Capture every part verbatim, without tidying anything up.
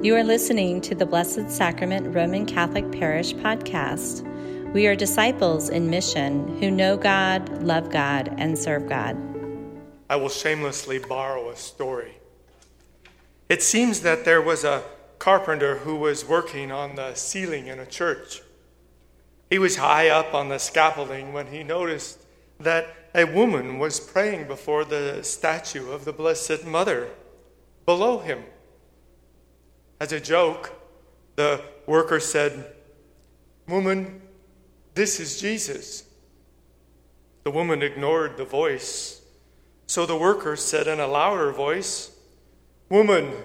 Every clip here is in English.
You are listening to the Blessed Sacrament Roman Catholic Parish Podcast. We are disciples in mission who know God, love God, and serve God. I will shamelessly borrow a story. It seems that there was a carpenter who was working on the ceiling in a church. He was high up on the scaffolding when he noticed that a woman was praying before the statue of the Blessed Mother below him. As a joke, the worker said, "Woman, this is Jesus." The woman ignored the voice, so the worker said in a louder voice, "Woman,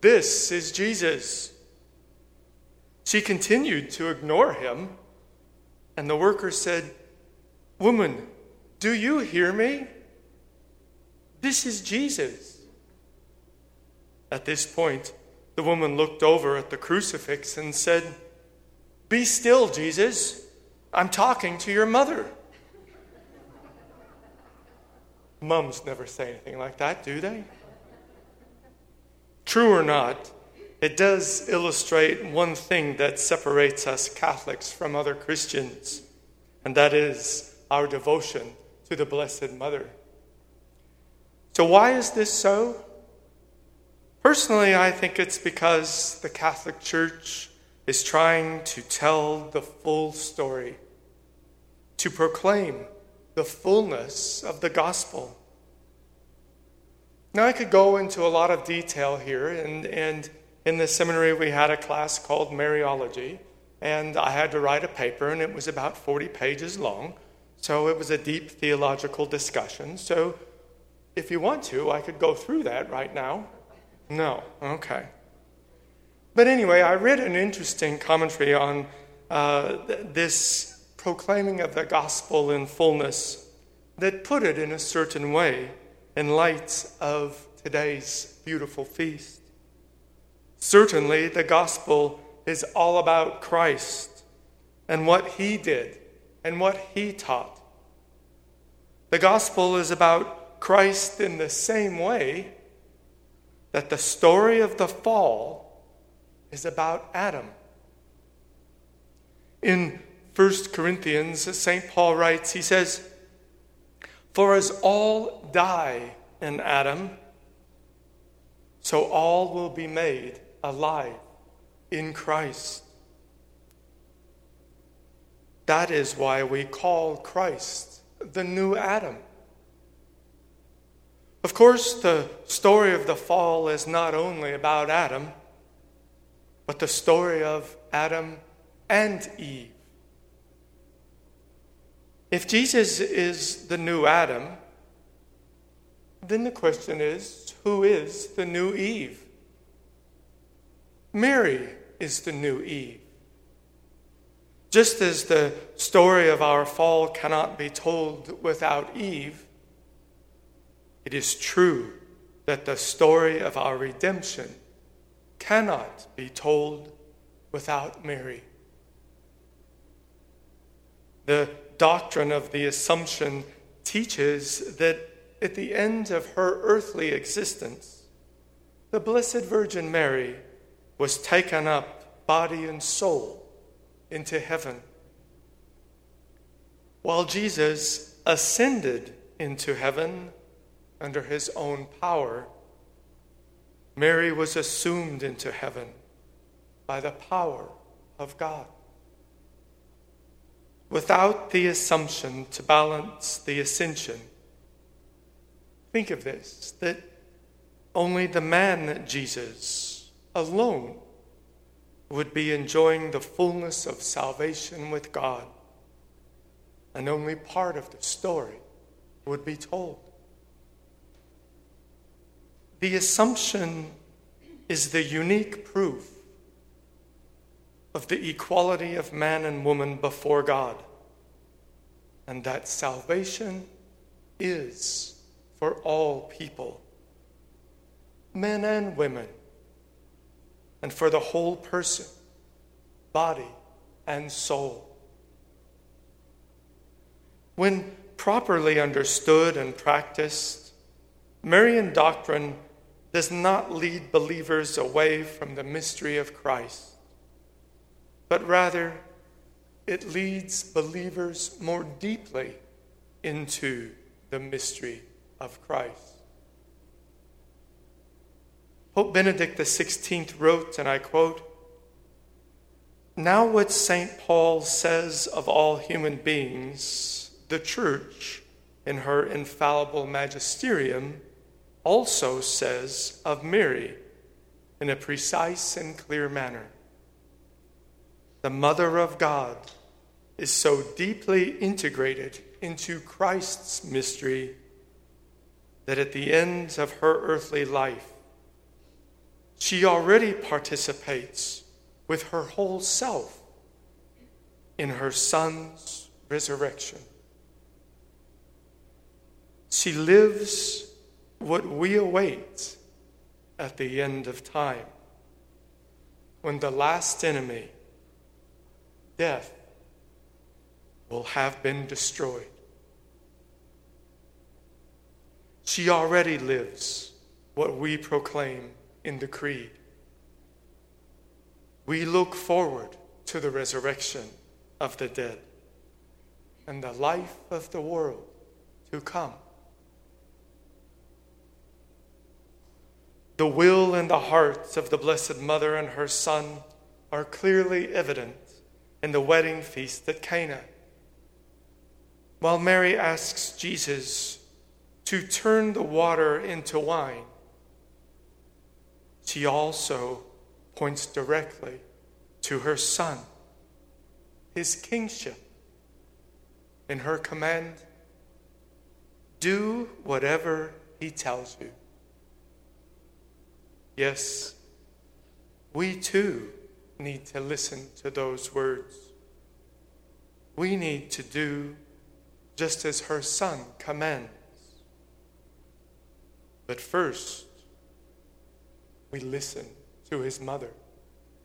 this is Jesus." She continued to ignore him, and the worker said, "Woman, do you hear me? This is Jesus." At this point, the woman looked over at the crucifix and said, "Be still, Jesus. I'm talking to your mother." Mums never say anything like that, do they? True or not, it does illustrate one thing that separates us Catholics from other Christians, and that is our devotion to the Blessed Mother. So why is this so? Personally, I think it's because the Catholic Church is trying to tell the full story, to proclaim the fullness of the gospel. Now, I could go into a lot of detail here, and, and in the seminary we had a class called Mariology, and I had to write a paper, and it was about forty pages long, so it was a deep theological discussion. So if you want to, I could go through that right now. No, okay. But anyway, I read an interesting commentary on uh, th- this proclaiming of the gospel in fullness that put it in a certain way in light of today's beautiful feast. Certainly, the gospel is all about Christ and what he did and what he taught. The gospel is about Christ in the same way that the story of the fall is about Adam. In First Corinthians, Saint Paul writes, he says, "For as all die in Adam, so all will be made alive in Christ." That is why we call Christ the new Adam. Of course, the story of the fall is not only about Adam, but the story of Adam and Eve. If Jesus is the new Adam, then the question is, who is the new Eve? Mary is the new Eve. Just as the story of our fall cannot be told without Eve, it is true that the story of our redemption cannot be told without Mary. The doctrine of the Assumption teaches that at the end of her earthly existence, the Blessed Virgin Mary was taken up, body and soul, into heaven, while Jesus ascended into heaven under his own power. Mary was assumed into heaven by the power of God. Without the Assumption to balance the Ascension, think of this, that only the man Jesus alone would be enjoying the fullness of salvation with God, and only part of the story would be told. The Assumption is the unique proof of the equality of man and woman before God, and that salvation is for all people, men and women, and for the whole person, body and soul. When properly understood and practiced, Marian doctrine does not lead believers away from the mystery of Christ, but rather it leads believers more deeply into the mystery of Christ. Pope Benedict the sixteenth wrote, and I quote, "Now what Saint Paul says of all human beings, the Church, in her infallible magisterium, also says of Mary in a precise and clear manner. The Mother of God is so deeply integrated into Christ's mystery that at the end of her earthly life, she already participates with her whole self in her Son's resurrection. She lives what we await at the end of time, when the last enemy, death, will have been destroyed. She already lives what we proclaim in the Creed. We look forward to the resurrection of the dead and the life of the world to come. The will and the heart of the Blessed Mother and her Son are clearly evident in the wedding feast at Cana. While Mary asks Jesus to turn the water into wine, she also points directly to her Son, his kingship, in her command, do whatever he tells you. Yes, we too need to listen to those words. We need to do just as her Son commands. But first, we listen to his mother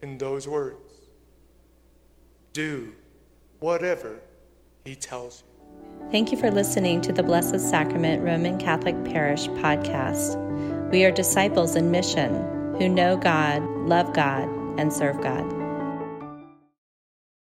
in those words. Do whatever he tells you." Thank you for listening to the Blessed Sacrament Roman Catholic Parish Podcast. We are disciples in mission who know God, love God, and serve God.